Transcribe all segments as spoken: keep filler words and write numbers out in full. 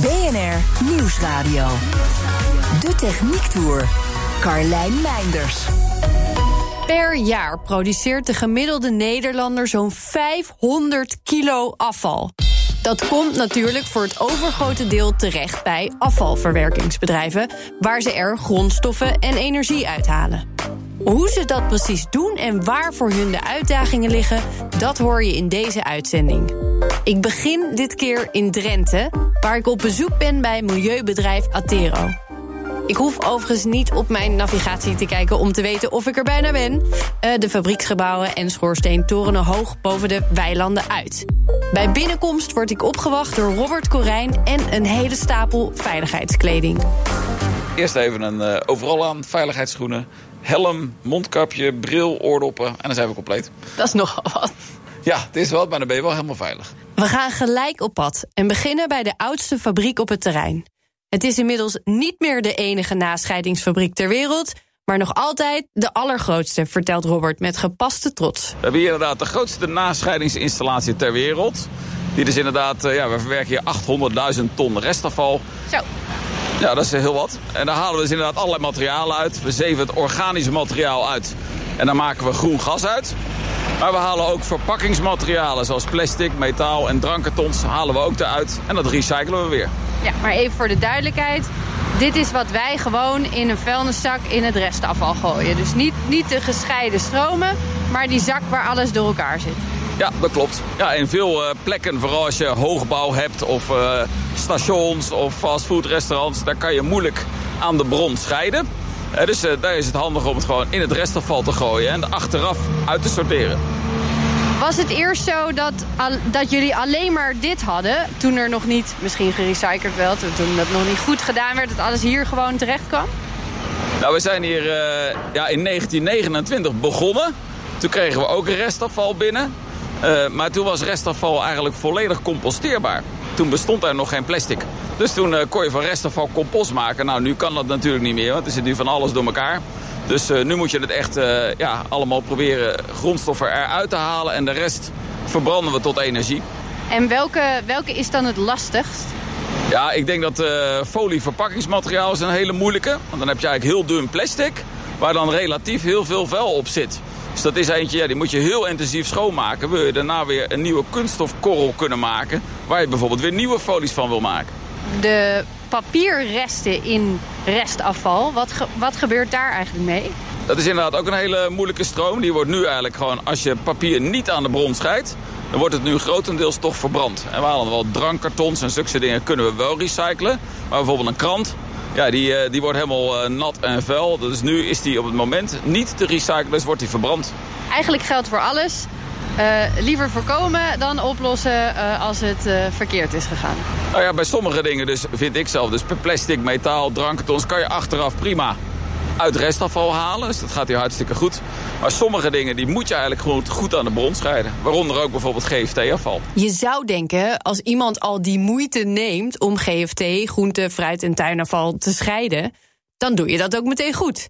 B N R Nieuwsradio. De Techniek Tour. Carlijn Meinders. Per jaar produceert de gemiddelde Nederlander zo'n vijfhonderd kilo afval. Dat komt natuurlijk voor het overgrote deel terecht bij afvalverwerkingsbedrijven, waar ze er grondstoffen en energie uithalen. Hoe ze dat precies doen en waar voor hun de uitdagingen liggen, dat hoor je in deze uitzending. Ik begin dit keer in Drenthe, waar ik op bezoek ben bij milieubedrijf Attero. Ik hoef overigens niet op mijn navigatie te kijken om te weten of ik er bijna ben. De fabrieksgebouwen en schoorsteentorenen hoog boven de weilanden uit. Bij binnenkomst word ik opgewacht door Robert Corijn en een hele stapel veiligheidskleding. Eerst even een overal aan, veiligheidsschoenen, helm, mondkapje, bril, oordoppen en dan zijn we compleet. Dat is nogal wat. Ja, het is wat, maar dan ben je wel helemaal veilig. We gaan gelijk op pad en beginnen bij de oudste fabriek op het terrein. Het is inmiddels niet meer de enige nascheidingsfabriek ter wereld, maar nog altijd de allergrootste, vertelt Robert met gepaste trots. We hebben hier inderdaad de grootste nascheidingsinstallatie ter wereld. Dit is inderdaad, ja, we verwerken hier achthonderdduizend ton restafval. Zo. Ja, dat is heel wat. En daar halen we dus inderdaad allerlei materialen uit. We zeven het organische materiaal uit en daar maken we groen gas uit. Maar we halen ook verpakkingsmaterialen zoals plastic, metaal en drankartons halen we ook eruit. En dat recyclen we weer. Ja, maar even voor de duidelijkheid. Dit is wat wij gewoon in een vuilniszak in het restafval gooien. Dus niet, niet de gescheiden stromen, maar die zak waar alles door elkaar zit. Ja, dat klopt. Ja, in veel uh, plekken, vooral als je hoogbouw hebt of uh, stations of fastfoodrestaurants, daar kan je moeilijk aan de bron scheiden. Uh, dus uh, daar is het handig om het gewoon in het restafval te gooien en achteraf uit te sorteren. Was het eerst zo dat, al, dat jullie alleen maar dit hadden, toen er nog niet, misschien gerecycled werd, toen dat nog niet goed gedaan werd, dat alles hier gewoon terecht kwam? Nou, we zijn hier uh, ja, in negentien negenentwintig begonnen. Toen kregen we ook restafval binnen. Uh, maar toen was restafval eigenlijk volledig composteerbaar. Toen bestond er nog geen plastic. Dus toen uh, kon je van restafval compost maken. Nou, nu kan dat natuurlijk niet meer, want er zit nu van alles door elkaar. Dus uh, nu moet je het echt uh, ja, allemaal proberen grondstoffen eruit te halen. En de rest verbranden we tot energie. En welke, welke is dan het lastigst? Ja, ik denk dat uh, folieverpakkingsmateriaal is een hele moeilijke. Want dan heb je eigenlijk heel dun plastic, waar dan relatief heel veel vuil op zit. Dus dat is eentje, ja, die moet je heel intensief schoonmaken. Wil je daarna weer een nieuwe kunststofkorrel kunnen maken, waar je bijvoorbeeld weer nieuwe folies van wil maken. De papierresten in restafval, wat, ge- wat gebeurt daar eigenlijk mee? Dat is inderdaad ook een hele moeilijke stroom. Die wordt nu eigenlijk gewoon, als je papier niet aan de bron scheidt, dan wordt het nu grotendeels toch verbrand. En we halen wel drankkartons en zulke dingen kunnen we wel recyclen. Maar bijvoorbeeld een krant, ja, die, die wordt helemaal nat en vuil. Dus nu is die op het moment niet te recyclen, dus wordt die verbrand. Eigenlijk geldt voor alles. Uh, liever voorkomen dan oplossen uh, als het uh, verkeerd is gegaan. Nou ja, bij sommige dingen dus, vind ik zelf. Dus plastic, metaal, drankkartons kan je achteraf prima uit restafval halen. Dus dat gaat hier hartstikke goed. Maar sommige dingen die moet je eigenlijk gewoon goed aan de bron scheiden. Waaronder ook bijvoorbeeld G F T-afval. Je zou denken, als iemand al die moeite neemt om G F T, groente, fruit en tuinafval te scheiden, dan doe je dat ook meteen goed.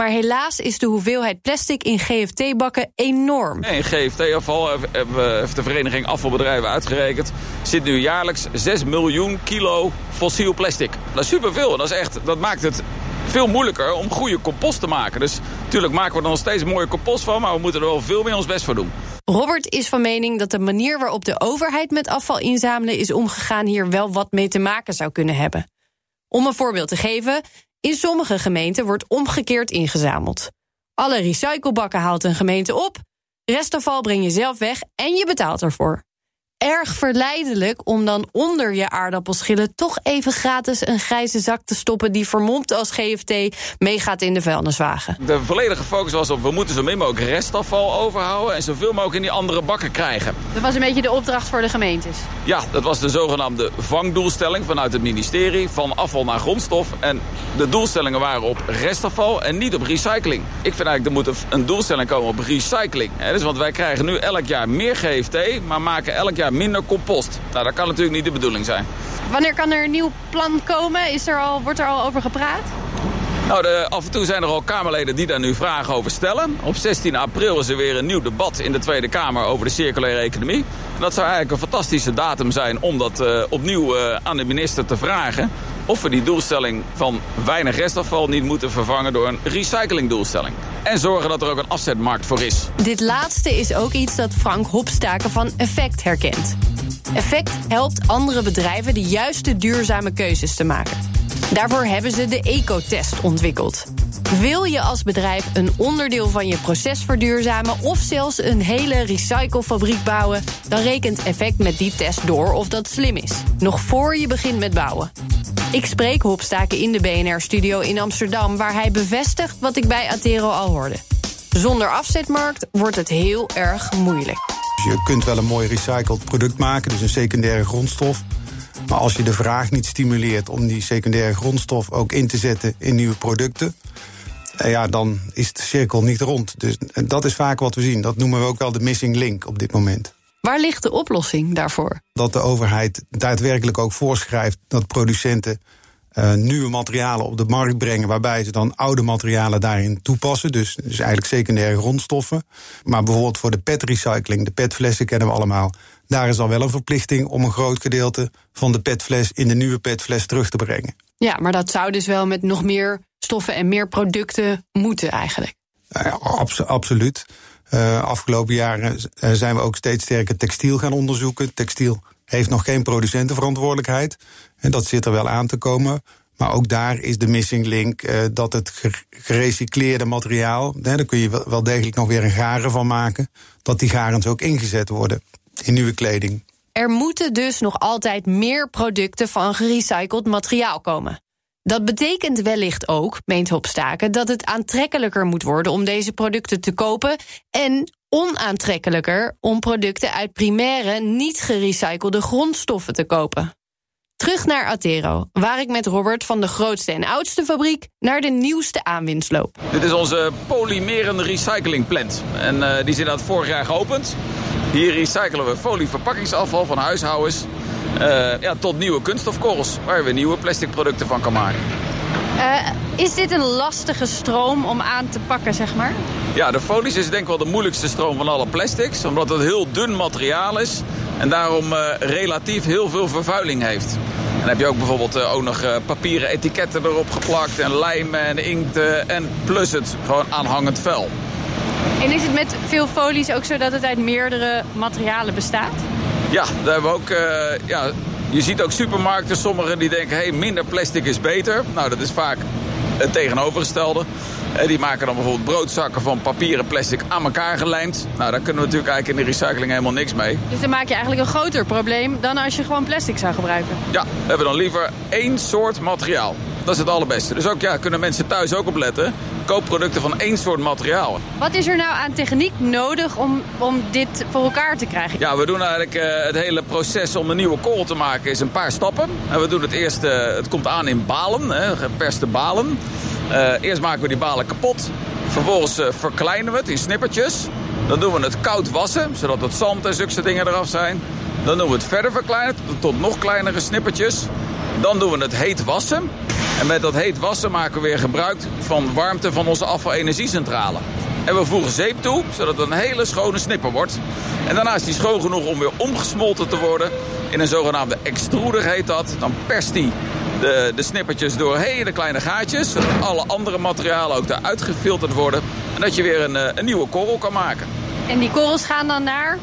Maar helaas is de hoeveelheid plastic in G F T-bakken enorm. Nee, in G F T-afval, heeft de vereniging Afvalbedrijven uitgerekend, zit nu jaarlijks zes miljoen kilo fossiel plastic. Dat is superveel. Dat is echt, dat maakt het veel moeilijker om goede compost te maken. Dus natuurlijk maken we er nog steeds mooie compost van, maar we moeten er wel veel meer ons best voor doen. Robert is van mening dat de manier waarop de overheid met afval inzamelen is omgegaan hier wel wat mee te maken zou kunnen hebben. Om een voorbeeld te geven, in sommige gemeenten wordt omgekeerd ingezameld. Alle recyclebakken haalt een gemeente op, restafval breng je zelf weg en je betaalt ervoor. erg verleidelijk om dan onder je aardappelschillen toch even gratis een grijze zak te stoppen die vermomd als G F T meegaat in de vuilniswagen. De volledige focus was op we moeten zo min mogelijk restafval overhouden en zoveel mogelijk in die andere bakken krijgen. Dat was een beetje de opdracht voor de gemeentes. Ja, dat was de zogenaamde vangdoelstelling vanuit het ministerie van afval naar grondstof. En de doelstellingen waren op restafval en niet op recycling. Ik vind eigenlijk er moet een doelstelling komen op recycling. He, dus want wij krijgen nu elk jaar meer G F T, maar maken elk jaar minder compost. Nou, dat kan natuurlijk niet de bedoeling zijn. Wanneer kan er een nieuw plan komen? Is er al, wordt er al over gepraat? Nou, de, af en toe zijn er al Kamerleden die daar nu vragen over stellen. Op zestien april is er weer een nieuw debat in de Tweede Kamer over de circulaire economie. En dat zou eigenlijk een fantastische datum zijn om dat uh, opnieuw uh, aan de minister te vragen. Of we die doelstelling van weinig restafval niet moeten vervangen door een recyclingdoelstelling. En zorgen dat er ook een afzetmarkt voor is. Dit laatste is ook iets dat Frank Hopstaken van Effect herkent. Effect helpt andere bedrijven de juiste duurzame keuzes te maken. Daarvoor hebben ze de Eco-test ontwikkeld. Wil je als bedrijf een onderdeel van je proces verduurzamen of zelfs een hele recyclefabriek bouwen, dan rekent Effect met die test door of dat slim is. Nog voor je begint met bouwen. Ik spreek Hopstaken in de B N R-studio in Amsterdam, waar hij bevestigt wat ik bij Attero al hoorde. Zonder afzetmarkt wordt het heel erg moeilijk. Je kunt wel een mooi recycled product maken, dus een secundaire grondstof. Maar als je de vraag niet stimuleert om die secundaire grondstof ook in te zetten in nieuwe producten, ja, dan is de cirkel niet rond. Dus dat is vaak wat we zien. Dat noemen we ook wel de missing link op dit moment. Waar ligt de oplossing daarvoor? Dat de overheid daadwerkelijk ook voorschrijft dat producenten uh, nieuwe materialen op de markt brengen, waarbij ze dan oude materialen daarin toepassen. Dus, dus eigenlijk secundaire grondstoffen. Maar bijvoorbeeld voor de P E T-recycling, de P E T-flessen kennen we allemaal. Daar is al wel een verplichting om een groot gedeelte van de P E T-fles in de nieuwe P E T-fles terug te brengen. Ja, maar dat zou dus wel met nog meer stoffen en meer producten moeten eigenlijk. Ja, abso- absoluut. Uh, afgelopen jaren zijn we ook steeds sterker textiel gaan onderzoeken. Textiel heeft nog geen producentenverantwoordelijkheid. En dat zit er wel aan te komen. Maar ook daar is de missing link uh, dat het gerecycleerde materiaal, hè, daar kun je wel degelijk nog weer een garen van maken, dat die garens ook ingezet worden in nieuwe kleding. Er moeten dus nog altijd meer producten van gerecycled materiaal komen. Dat betekent wellicht ook, meent Hopstaken, dat het aantrekkelijker moet worden om deze producten te kopen en onaantrekkelijker om producten uit primaire, niet gerecyclede grondstoffen te kopen. Terug naar Attero, waar ik met Robert van de grootste en oudste fabriek naar de nieuwste aanwinst loop. Dit is onze polymeren recycling plant. En uh, die is inderdaad vorig jaar geopend. Hier recyclen we folieverpakkingsafval van huishoudens uh, ja, tot nieuwe kunststofkorrels, waar we nieuwe plastic producten van kan maken. Uh, is dit een lastige stroom om aan te pakken, zeg maar? Ja, de folies is denk ik wel de moeilijkste stroom van alle plastics, omdat het heel dun materiaal is en daarom uh, relatief heel veel vervuiling heeft. En dan heb je ook bijvoorbeeld uh, ook nog uh, papieren etiketten erop geplakt en lijmen en inkten en plus het gewoon aanhangend vel. En is het met veel folies ook zo dat het uit meerdere materialen bestaat? Ja, daar hebben we ook, uh, ja, je ziet ook supermarkten, sommigen die denken, hey, minder plastic is beter. Nou, dat is vaak het tegenovergestelde. Uh, die maken dan bijvoorbeeld broodzakken van papier en plastic aan elkaar gelijmd. Nou, daar kunnen we natuurlijk eigenlijk in de recycling helemaal niks mee. Dus dan maak je eigenlijk een groter probleem dan als je gewoon plastic zou gebruiken? Ja, we hebben dan liever één soort materiaal. Dat is het allerbeste. Dus ook ja, kunnen mensen thuis ook op letten. Koop producten van één soort materiaal. Wat is er nou aan techniek nodig om, om dit voor elkaar te krijgen? Ja, we doen eigenlijk uh, het hele proces om een nieuwe korrel te maken is een paar stappen. En we doen het eerst, uh, het komt aan in balen, hè, geperste balen. Uh, eerst maken we die balen kapot. Vervolgens uh, verkleinen we het in snippertjes. Dan doen we het koud wassen, zodat het zand en zulke dingen eraf zijn. Dan doen we het verder verkleinen tot nog kleinere snippertjes. Dan doen we het heet wassen. En met dat heet wassen maken we weer gebruik van warmte van onze afvalenergiecentrale. En we voegen zeep toe, zodat het een hele schone snipper wordt. En daarna is die schoon genoeg om weer omgesmolten te worden. In een zogenaamde extruder heet dat. Dan perst die de, de snippertjes door hele kleine gaatjes, zodat alle andere materialen ook daaruit gefilterd worden. En dat je weer een, een nieuwe korrel kan maken. En die korrels gaan dan naar?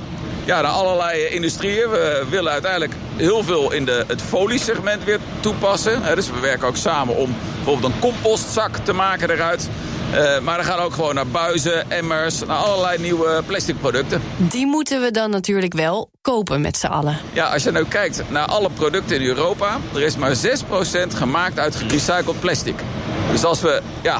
Ja, naar allerlei industrieën. We willen uiteindelijk heel veel in de, het foliesegment weer toepassen. Dus we werken ook samen om bijvoorbeeld een compostzak te maken eruit. Uh, maar dan gaan ook gewoon naar buizen, emmers, naar allerlei nieuwe plastic producten. Die moeten we dan natuurlijk wel kopen met z'n allen. Ja, als je nou kijkt naar alle producten in Europa, er is maar zes procent gemaakt uit gerecycled plastic. Dus als we, ja,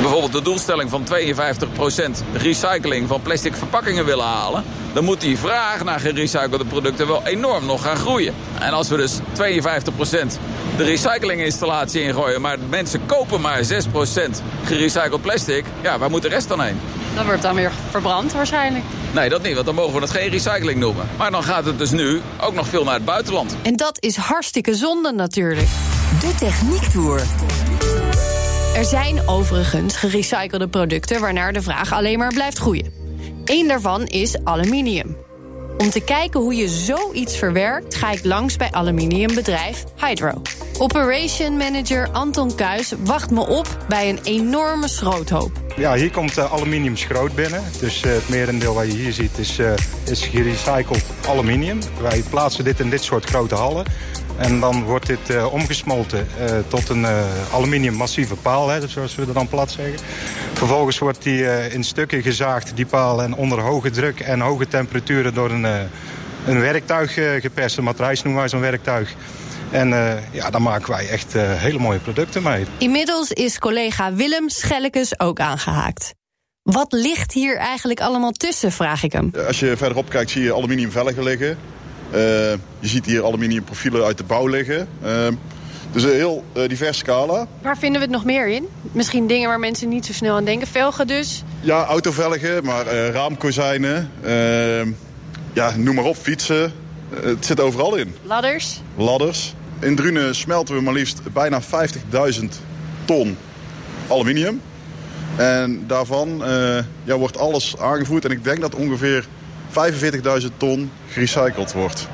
bijvoorbeeld de doelstelling van tweeënvijftig procent recycling van plastic verpakkingen willen halen, dan moet die vraag naar gerecyclede producten wel enorm nog gaan groeien. En als we dus tweeënvijftig procent de recyclinginstallatie ingooien, maar mensen kopen maar zes procent gerecycled plastic, ja, waar moet de rest dan heen? Dat wordt dan weer verbrand waarschijnlijk. Nee, dat niet, want dan mogen we het geen recycling noemen. Maar dan gaat het dus nu ook nog veel naar het buitenland. En dat is hartstikke zonde natuurlijk. De Techniek Tour. Er zijn overigens gerecyclede producten waarnaar de vraag alleen maar blijft groeien. Eén daarvan is aluminium. Om te kijken hoe je zoiets verwerkt, ga ik langs bij aluminiumbedrijf Hydro. Operation manager Anton Kuijs wacht me op bij een enorme schroothoop. Ja, hier komt uh, aluminium schroot binnen. Dus uh, het merendeel wat je hier ziet is, uh, is gerecycled aluminium. Wij plaatsen dit in dit soort grote hallen. En dan wordt dit uh, omgesmolten uh, tot een uh, aluminium massieve paal, hè, zoals we dat dan plat zeggen. Vervolgens wordt die uh, in stukken gezaagd, die paal, en onder hoge druk en hoge temperaturen door een, uh, een werktuig uh, geperst. Een matrijs noemen wij zo'n werktuig. En uh, ja, daar maken wij echt uh, hele mooie producten mee. Inmiddels is collega Willem Schellekens ook aangehaakt. Wat ligt hier eigenlijk allemaal tussen, vraag ik hem. Als je verderop kijkt, zie je aluminiumvelgen liggen. Uh, je ziet hier aluminiumprofielen uit de bouw liggen. Uh, dus een heel uh, divers scala. Waar vinden we het nog meer in? Misschien dingen waar mensen niet zo snel aan denken. Velgen dus? Ja, autovelgen, maar uh, raamkozijnen. Uh, ja, noem maar op, fietsen. Uh, het zit overal in. Ladders? Ladders. In Drunen smelten we maar liefst bijna vijftigduizend ton aluminium. En daarvan uh, ja, wordt alles aangevoerd. En ik denk dat ongeveer vijfenveertigduizend ton gerecycled wordt.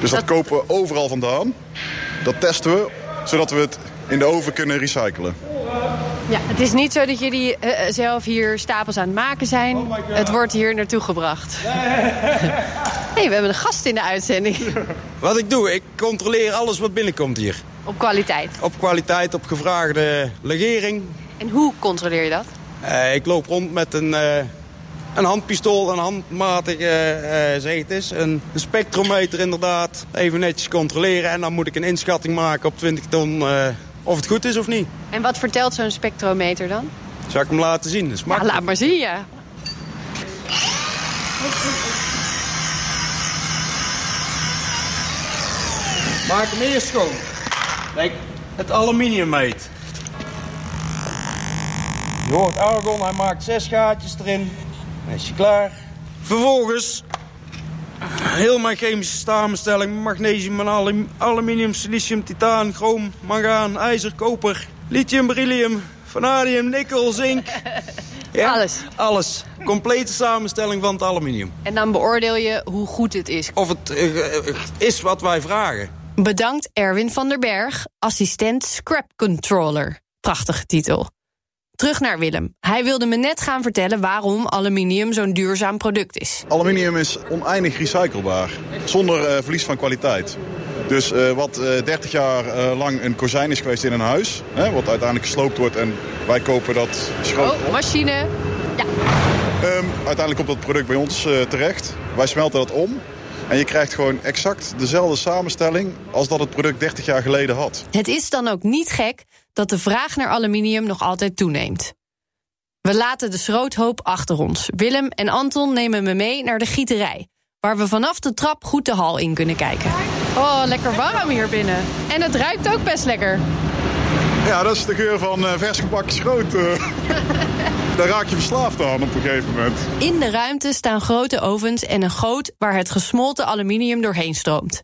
Dus dat, dat kopen we overal vandaan. Dat testen we, zodat we het in de oven kunnen recyclen. Ja, het is niet zo dat jullie uh, zelf hier stapels aan het maken zijn. Oh, het wordt hier naartoe gebracht. Nee, we hebben een gast in de uitzending. Wat ik doe, ik controleer alles wat binnenkomt hier. Op kwaliteit? Op kwaliteit, op gevraagde legering. En hoe controleer je dat? Uh, ik loop rond met een... Uh, Een handpistool, een handmatig uh, uh, zeg het is. Een, een spectrometer inderdaad. Even netjes controleren en dan moet ik een inschatting maken op twintig ton uh, of het goed is of niet. En wat vertelt zo'n spectrometer dan? Zal ik hem laten zien? Dat is makkelijk. Ja, laat maar zien, ja. Maak hem eerst schoon. Kijk, het aluminium meet. Je hoort argon, hij maakt zes gaatjes erin. Dan is je klaar. Vervolgens, heel mijn chemische samenstelling. Magnesium en aluminium, silicium, titaan, chroom, mangaan, ijzer, koper. Lithium, beryllium, vanadium, nikkel, zink. Ja, alles. Alles. Complete samenstelling van het aluminium. En dan beoordeel je hoe goed het is. Of het uh, uh, is wat wij vragen. Bedankt Erwin van der Berg, assistent Scrap Controller. Prachtige titel. Terug naar Willem. Hij wilde me net gaan vertellen waarom aluminium zo'n duurzaam product is. Aluminium is oneindig recyclebaar, zonder uh, verlies van kwaliteit. Dus uh, wat uh, dertig jaar uh, lang een kozijn is geweest in een huis, hè, wat uiteindelijk gesloopt wordt en wij kopen dat schroot. Oh, machine. Ja. Um, uiteindelijk komt dat product bij ons uh, terecht. Wij smelten dat om. En je krijgt gewoon exact dezelfde samenstelling als dat het product dertig jaar geleden had. Het is dan ook niet gek dat de vraag naar aluminium nog altijd toeneemt. We laten de schroothoop achter ons. Willem en Anton nemen me mee naar de gieterij, waar we vanaf de trap goed de hal in kunnen kijken. Oh, lekker warm hier binnen. En het ruikt ook best lekker. Ja, dat is de geur van uh, vers gepakt schroot. Uh. Daar raak je verslaafd aan op een gegeven moment. In de ruimte staan grote ovens en een goot waar het gesmolten aluminium doorheen stroomt.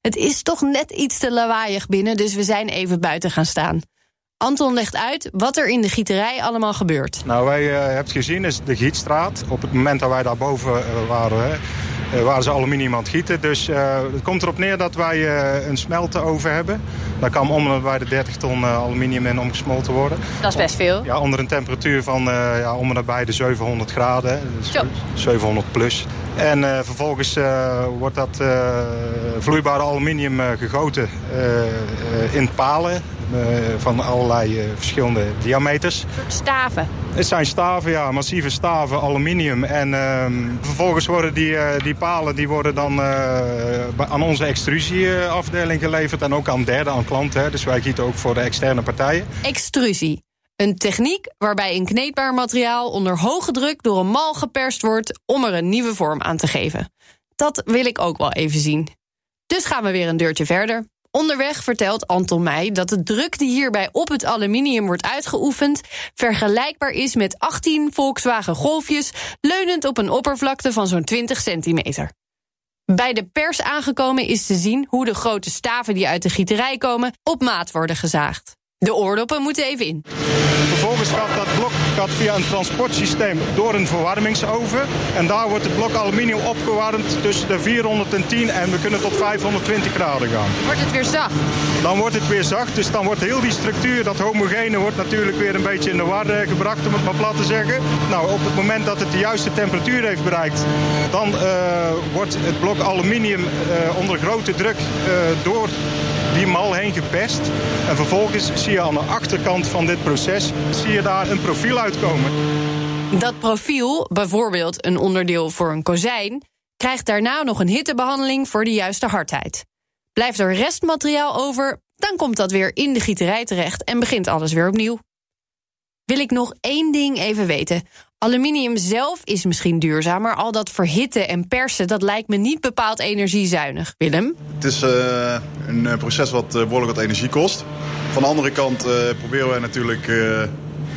Het is toch net iets te lawaaiig binnen, dus we zijn even buiten gaan staan. Anton legt uit wat er in de gieterij allemaal gebeurt. Nou, wij uh, hebben gezien is de gietstraat. Op het moment dat wij daarboven uh, waren, hè, uh, waren ze aluminium aan het gieten. Dus uh, het komt erop neer dat wij uh, een smeltenoven hebben. Daar kan om bij de dertig ton uh, aluminium in omgesmolten worden. Dat is best veel. Ja, onder een temperatuur van uh, ja, om en bij de zevenhonderd graden. Dus zevenhonderd plus. En uh, vervolgens uh, wordt dat uh, vloeibare aluminium uh, gegoten uh, uh, in palen. uh, van allerlei uh, verschillende diameters. Staven? Het zijn staven, ja, massieve staven, aluminium. En uh, vervolgens worden die, uh, die palen die worden dan uh, aan onze extrusieafdeling geleverd en ook aan derden, aan klanten. Hè. Dus wij gieten ook voor de externe partijen. Extrusie. Een techniek waarbij een kneedbaar materiaal onder hoge druk door een mal geperst wordt om er een nieuwe vorm aan te geven. Dat wil ik ook wel even zien. Dus gaan we weer een deurtje verder. Onderweg vertelt Anton mij dat de druk die hierbij op het aluminium wordt uitgeoefend vergelijkbaar is met achttien Volkswagen Golfjes leunend op een oppervlakte van zo'n twintig centimeter. Bij de pers aangekomen is te zien hoe de grote staven die uit de gieterij komen op maat worden gezaagd. De oordoppen moeten even in. Vervolgens gaat dat blok gaat via een transportsysteem door een verwarmingsoven. En daar wordt het blok aluminium opgewarmd tussen de vierhonderdtien en we kunnen tot vijfhonderdtwintig graden gaan. Wordt het weer zacht? Dan wordt het weer zacht. Dus dan wordt heel die structuur, dat homogene, wordt natuurlijk weer een beetje in de war gebracht, om het maar plat te zeggen. Nou, op het moment dat het de juiste temperatuur heeft bereikt, dan uh, wordt het blok aluminium uh, onder grote druk uh, door die mal heen geperst. En vervolgens zie je aan de achterkant van dit proces zie je daar een profiel uitkomen. Dat profiel, bijvoorbeeld een onderdeel voor een kozijn, krijgt daarna nog een hittebehandeling voor de juiste hardheid. Blijft er restmateriaal over, dan komt dat weer in de gieterij terecht en begint alles weer opnieuw. Wil ik nog één ding even weten. Aluminium zelf is misschien duurzaam, maar al dat verhitten en persen, dat lijkt me niet bepaald energiezuinig. Willem? Het is uh, een proces wat uh, behoorlijk wat energie kost. Van de andere kant uh, proberen wij natuurlijk uh,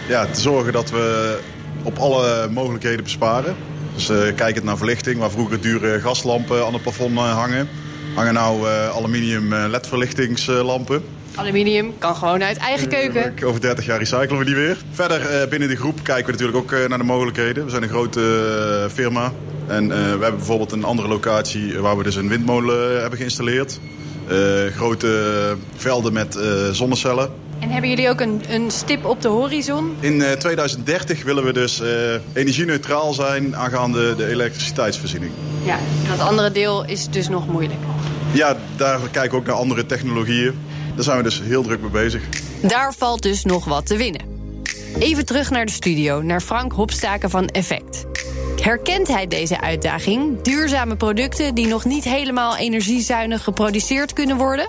ja, te zorgen dat we op alle mogelijkheden besparen. Dus uh, kijkend naar verlichting, waar vroeger dure gaslampen aan het plafond uh, hangen. Hangen nou uh, aluminium uh, L E D-verlichtingslampen. Aluminium kan gewoon uit eigen keuken. Over dertig jaar recyclen we die weer. Verder binnen de groep kijken we natuurlijk ook naar de mogelijkheden. We zijn een grote firma. En we hebben bijvoorbeeld een andere locatie waar we dus een windmolen hebben geïnstalleerd. Uh, grote velden met zonnecellen. En hebben jullie ook een, een stip op de horizon? In tweeduizend dertig willen we dus uh, energie-neutraal zijn aangaande de elektriciteitsvoorziening. Ja, dat andere deel is dus nog moeilijk. Ja, daar kijken we ook naar andere technologieën. Daar zijn we dus heel druk mee bezig. Daar valt dus nog wat te winnen. Even terug naar de studio, naar Frank Hopstaken van Effect. Herkent hij deze uitdaging? Duurzame producten die nog niet helemaal energiezuinig geproduceerd kunnen worden?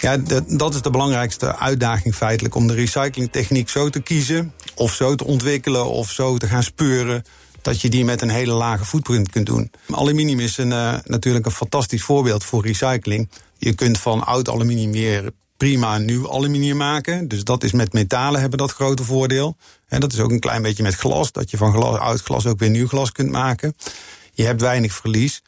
Ja, dat is de belangrijkste uitdaging feitelijk. Om de recyclingtechniek zo te kiezen, of zo te ontwikkelen, of zo te gaan speuren, dat je die met een hele lage footprint kunt doen. Aluminium is een, uh, natuurlijk een fantastisch voorbeeld voor recycling. Je kunt van oud aluminium weer prima nieuw aluminium maken. Dus dat is met metalen hebben dat grote voordeel. En dat is ook een klein beetje met glas. Dat je van glas, oud glas ook weer nieuw glas kunt maken. Je hebt weinig verlies.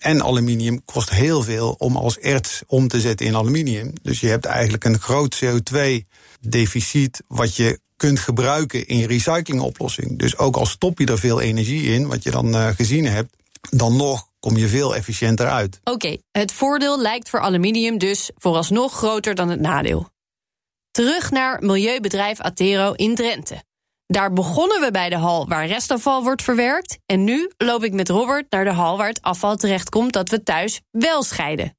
En aluminium kost heel veel om als erts om te zetten in aluminium. Dus je hebt eigenlijk een groot C O twee-deficit wat je kunt gebruiken in recyclingoplossing. Dus ook al stop je er veel energie in, wat je dan uh, gezien hebt, dan nog kom je veel efficiënter uit. Oké, okay, het voordeel lijkt voor aluminium dus vooralsnog groter dan het nadeel. Terug naar milieubedrijf Attero in Drenthe. Daar begonnen we bij de hal waar restafval wordt verwerkt, en nu loop ik met Robert naar de hal waar het afval terechtkomt dat we thuis wel scheiden.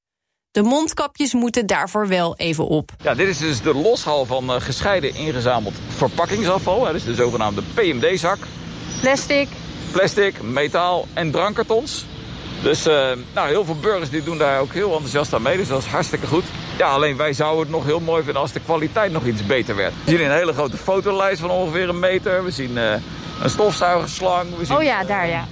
De mondkapjes moeten daarvoor wel even op. Ja, dit is dus de loshal van uh, gescheiden ingezameld verpakkingsafval. Dat is de zogenaamde P M D-zak. Plastic. Plastic, metaal en drankkartons. Dus uh, nou, heel veel burgers die doen daar ook heel enthousiast aan mee. Dus dat is hartstikke goed. Ja, alleen wij zouden het nog heel mooi vinden als de kwaliteit nog iets beter werd. We zien een hele grote fotolijst van ongeveer een meter. We zien uh, een stofzuigerslang. We zien, oh ja, daar ja.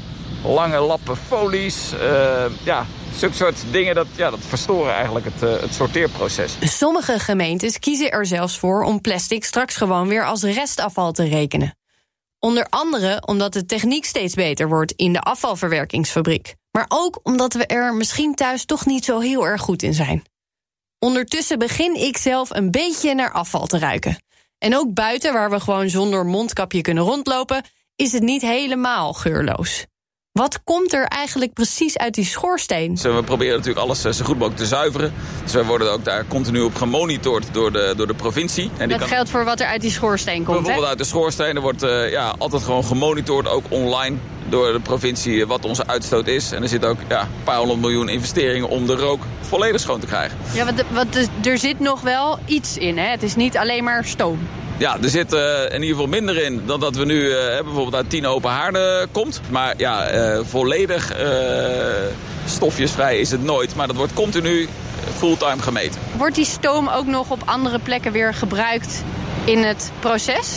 Uh, lange lappen folies. Uh, ja, zulke soort dingen dat, ja, dat verstoren eigenlijk het, uh, het sorteerproces. Sommige gemeentes kiezen er zelfs voor om plastic straks gewoon weer als restafval te rekenen. Onder andere omdat de techniek steeds beter wordt in de afvalverwerkingsfabriek. Maar ook omdat we er misschien thuis toch niet zo heel erg goed in zijn. Ondertussen begin ik zelf een beetje naar afval te ruiken. En ook buiten, waar we gewoon zonder mondkapje kunnen rondlopen, is het niet helemaal geurloos. Wat komt er eigenlijk precies uit die schoorsteen? We proberen natuurlijk alles zo goed mogelijk te zuiveren. Dus wij worden ook daar continu op gemonitord door de, door de provincie. En dat kan... geldt voor wat er uit die schoorsteen komt, bijvoorbeeld, hè? Uit de schoorsteen. Er wordt uh, ja, altijd gewoon gemonitord, ook online. door de provincie wat onze uitstoot is. En er zit ook ja, een paar honderd miljoen investeringen om de rook volledig schoon te krijgen. Ja, want, want er zit nog wel iets in, hè? Het is niet alleen maar stoom. Ja, er zit uh, in ieder geval minder in dan dat we nu uh, bijvoorbeeld uit tien open haarden komt. Maar ja, uh, volledig uh, stofjesvrij is het nooit. Maar dat wordt continu fulltime gemeten. Wordt die stoom ook nog op andere plekken weer gebruikt in het proces?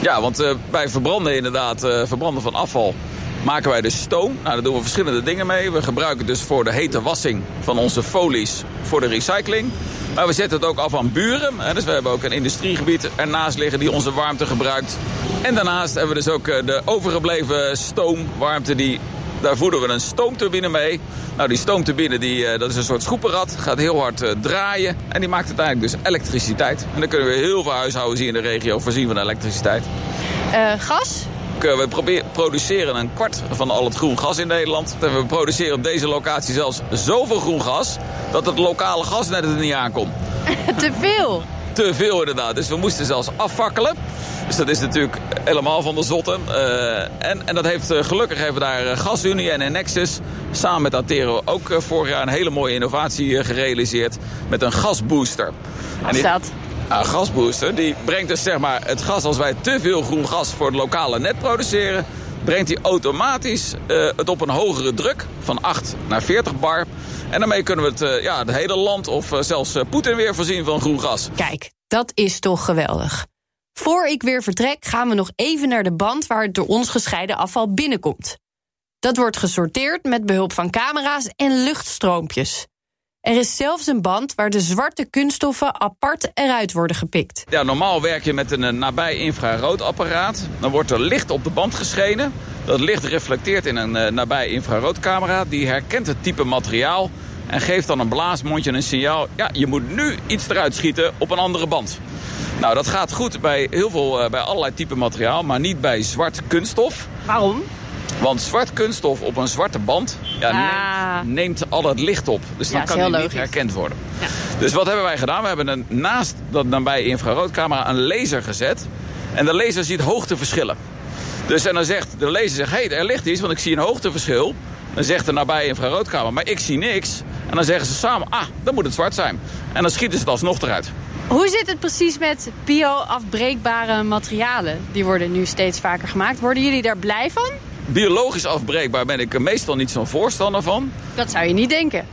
Ja, want uh, wij verbranden inderdaad, uh, verbranden van afval, maken wij dus stoom. Nou, daar doen we verschillende dingen mee. We gebruiken het dus voor de hete wassing van onze folies voor de recycling. Maar we zetten het ook af aan buren. Dus we hebben ook een industriegebied ernaast liggen die onze warmte gebruikt. En daarnaast hebben we dus ook de overgebleven stoomwarmte. Die, daar voeden we een stoomturbine mee. Nou, die stoomturbine die, dat is een soort schroepenrad. Gaat heel hard draaien. En die maakt uiteindelijk dus elektriciteit. En dan kunnen we heel veel huishoudens hier in de regio voorzien van elektriciteit. Uh, gas? We proberen, produceren een kwart van al het groen gas in Nederland. En we produceren op deze locatie zelfs zoveel groen gas dat het lokale gasnet er niet aankomt. Te veel? Te veel inderdaad. Dus we moesten zelfs afvakkelen. Dus dat is natuurlijk helemaal van de zotte. Uh, en, en dat heeft gelukkig hebben daar Gasunie en Nexus samen met Attero ook vorig jaar een hele mooie innovatie gerealiseerd met een gasbooster. Wat is dat? Een gasbooster, die brengt dus zeg maar het gas, als wij te veel groen gas voor het lokale net produceren, brengt die automatisch uh, het op een hogere druk van acht naar veertig bar. En daarmee kunnen we het, uh, ja, het hele land of uh, zelfs uh, Poetin weer voorzien van groen gas. Kijk, dat is toch geweldig. Voor ik weer vertrek gaan we nog even naar de band waar het door ons gescheiden afval binnenkomt. Dat wordt gesorteerd met behulp van camera's en luchtstroompjes. Er is zelfs een band waar de zwarte kunststoffen apart eruit worden gepikt. Ja, normaal werk je met een nabij infraroodapparaat. Dan wordt er licht op de band geschenen. Dat licht reflecteert in een nabij infraroodcamera. Die herkent het type materiaal en geeft dan een blaasmondje een signaal. Ja, je moet nu iets eruit schieten op een andere band. Nou, dat gaat goed bij, heel veel, bij allerlei type materiaal, maar niet bij zwart kunststof. Waarom? Want zwart kunststof op een zwarte band ja, ah. neemt, neemt al het licht op. Dus dan ja, kan die logisch. niet herkend worden. Ja. Dus wat hebben wij gedaan? We hebben een, naast dat nabij infraroodcamera een laser gezet. En de laser ziet hoogteverschillen. Dus en dan zegt de laser, zegt, hey, er ligt iets, want ik zie een hoogteverschil. Dan zegt de nabij infraroodcamera, maar ik zie niks. En dan zeggen ze samen, ah, dan moet het zwart zijn. En dan schieten ze het alsnog eruit. Hoe zit het precies met bio-afbreekbare materialen? Die worden nu steeds vaker gemaakt. Worden jullie daar blij van? Biologisch afbreekbaar ben ik er meestal niet zo'n voorstander van. Dat zou je niet denken.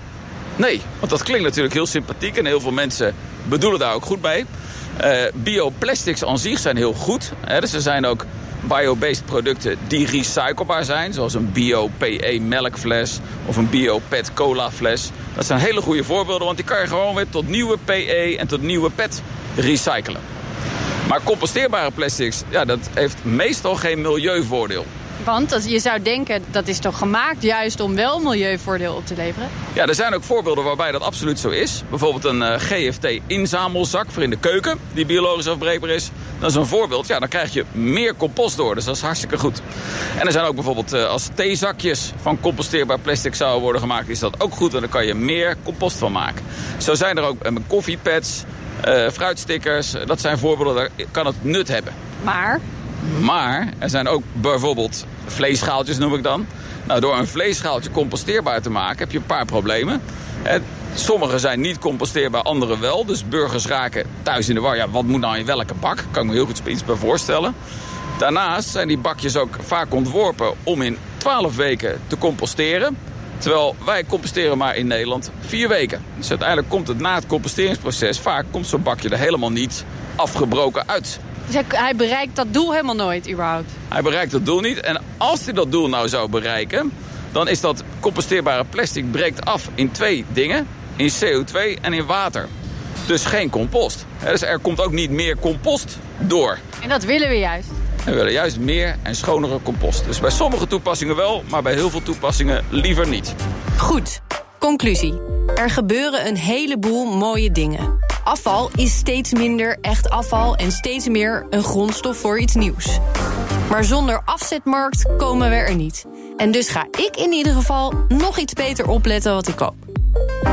Nee, want dat klinkt natuurlijk heel sympathiek en heel veel mensen bedoelen daar ook goed bij. Uh, bioplastics aan zich zijn heel goed. Hè, dus er zijn ook bio-based producten die recyclebaar zijn. Zoals een bio-P E melkfles of een bio-P E T colafles. Dat zijn hele goede voorbeelden, want die kan je gewoon weer tot nieuwe P E en tot nieuwe P E T recyclen. Maar composteerbare plastics, ja, dat heeft meestal geen milieuvoordeel. Want je zou denken, dat is toch gemaakt juist om wel milieuvoordeel op te leveren? Ja, er zijn ook voorbeelden waarbij dat absoluut zo is. Bijvoorbeeld een uh, G F T-inzamelzak voor in de keuken, die biologisch afbreekbaar is. Dat is een voorbeeld. Ja, dan krijg je meer compost door, dus dat is hartstikke goed. En er zijn ook bijvoorbeeld uh, als theezakjes van composteerbaar plastic zouden worden gemaakt, is dat ook goed, en daar kan je meer compost van maken. Zo zijn er ook uh, koffiepads, uh, fruitstickers. Dat zijn voorbeelden, daar kan het nut hebben. Maar... Maar er zijn ook bijvoorbeeld vleesschaaltjes, noem ik dan. Nou, door een vleesschaaltje composteerbaar te maken heb je een paar problemen. Sommige zijn niet composteerbaar, andere wel. Dus burgers raken thuis in de war. Ja, wat moet nou in welke bak? Kan ik me heel goed iets bij voorstellen. Daarnaast zijn die bakjes ook vaak ontworpen om in twaalf weken te composteren. Terwijl wij composteren maar in Nederland vier weken. Dus uiteindelijk komt het na het composteringsproces, vaak komt zo'n bakje er helemaal niet afgebroken uit. Dus hij bereikt dat doel helemaal nooit, überhaupt? Hij bereikt dat doel niet. En als hij dat doel nou zou bereiken, dan is dat composteerbare plastic breekt af in twee dingen. In C O twee en in water. Dus geen compost. Dus er komt ook niet meer compost door. En dat willen we juist. We willen juist meer en schonere compost. Dus bij sommige toepassingen wel, maar bij heel veel toepassingen liever niet. Goed, conclusie. Er gebeuren een heleboel mooie dingen. Afval is steeds minder echt afval en steeds meer een grondstof voor iets nieuws. Maar zonder afzetmarkt komen we er niet. En dus ga ik in ieder geval nog iets beter opletten wat ik koop.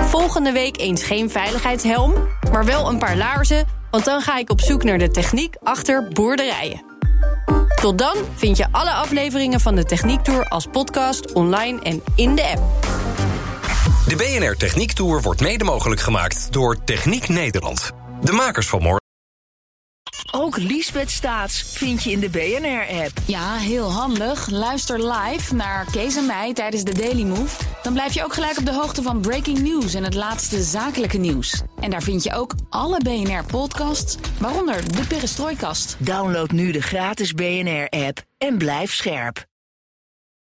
Volgende week eens geen veiligheidshelm, maar wel een paar laarzen, want dan ga ik op zoek naar de techniek achter boerderijen. Tot dan vind je alle afleveringen van de Techniek Tour als podcast, online en in de app. De B N R Techniek Tour wordt mede mogelijk gemaakt door Techniek Nederland. De makers van morgen. Ook Liesbeth Staats vind je in de B N R-app. Ja, heel handig. Luister live naar Kees en mij tijdens de Daily Move. Dan blijf je ook gelijk op de hoogte van breaking news en het laatste zakelijke nieuws. En daar vind je ook alle B N R-podcasts, waaronder de Perestroikast. Download nu de gratis B N R-app en blijf scherp.